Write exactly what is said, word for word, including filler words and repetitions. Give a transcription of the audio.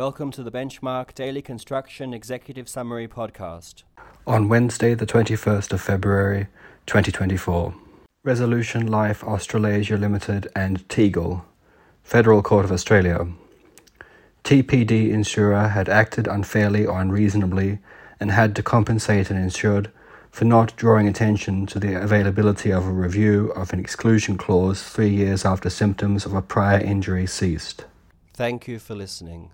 Welcome to the Benchmark Daily Construction Executive Summary Podcast. On Wednesday, the twenty-first of February, twenty twenty-four, Resolution Life Australasia Limited and Teagle, Federal Court of Australia. T P D insurer had acted unfairly or unreasonably and had to compensate an insured for not drawing attention to the availability of a review of an exclusion clause three years after symptoms of a prior injury ceased. Thank you for listening.